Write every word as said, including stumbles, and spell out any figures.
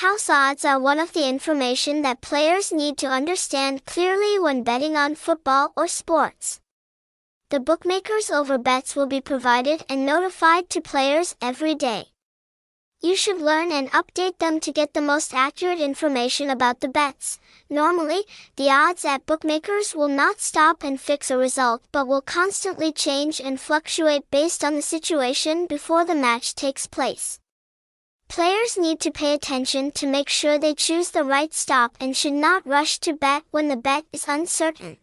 House odds are one of the information that players need to understand clearly when betting on football or sports. The bookmakers over bets will be provided and notified to players every day. You should learn and update them to get the most accurate information about the bets. Normally, the odds at bookmakers will not stop and fix a result but will constantly change and fluctuate based on the situation before the match takes place. Players need to pay attention to make sure they choose the right stop and should not rush to bet when the bet is uncertain.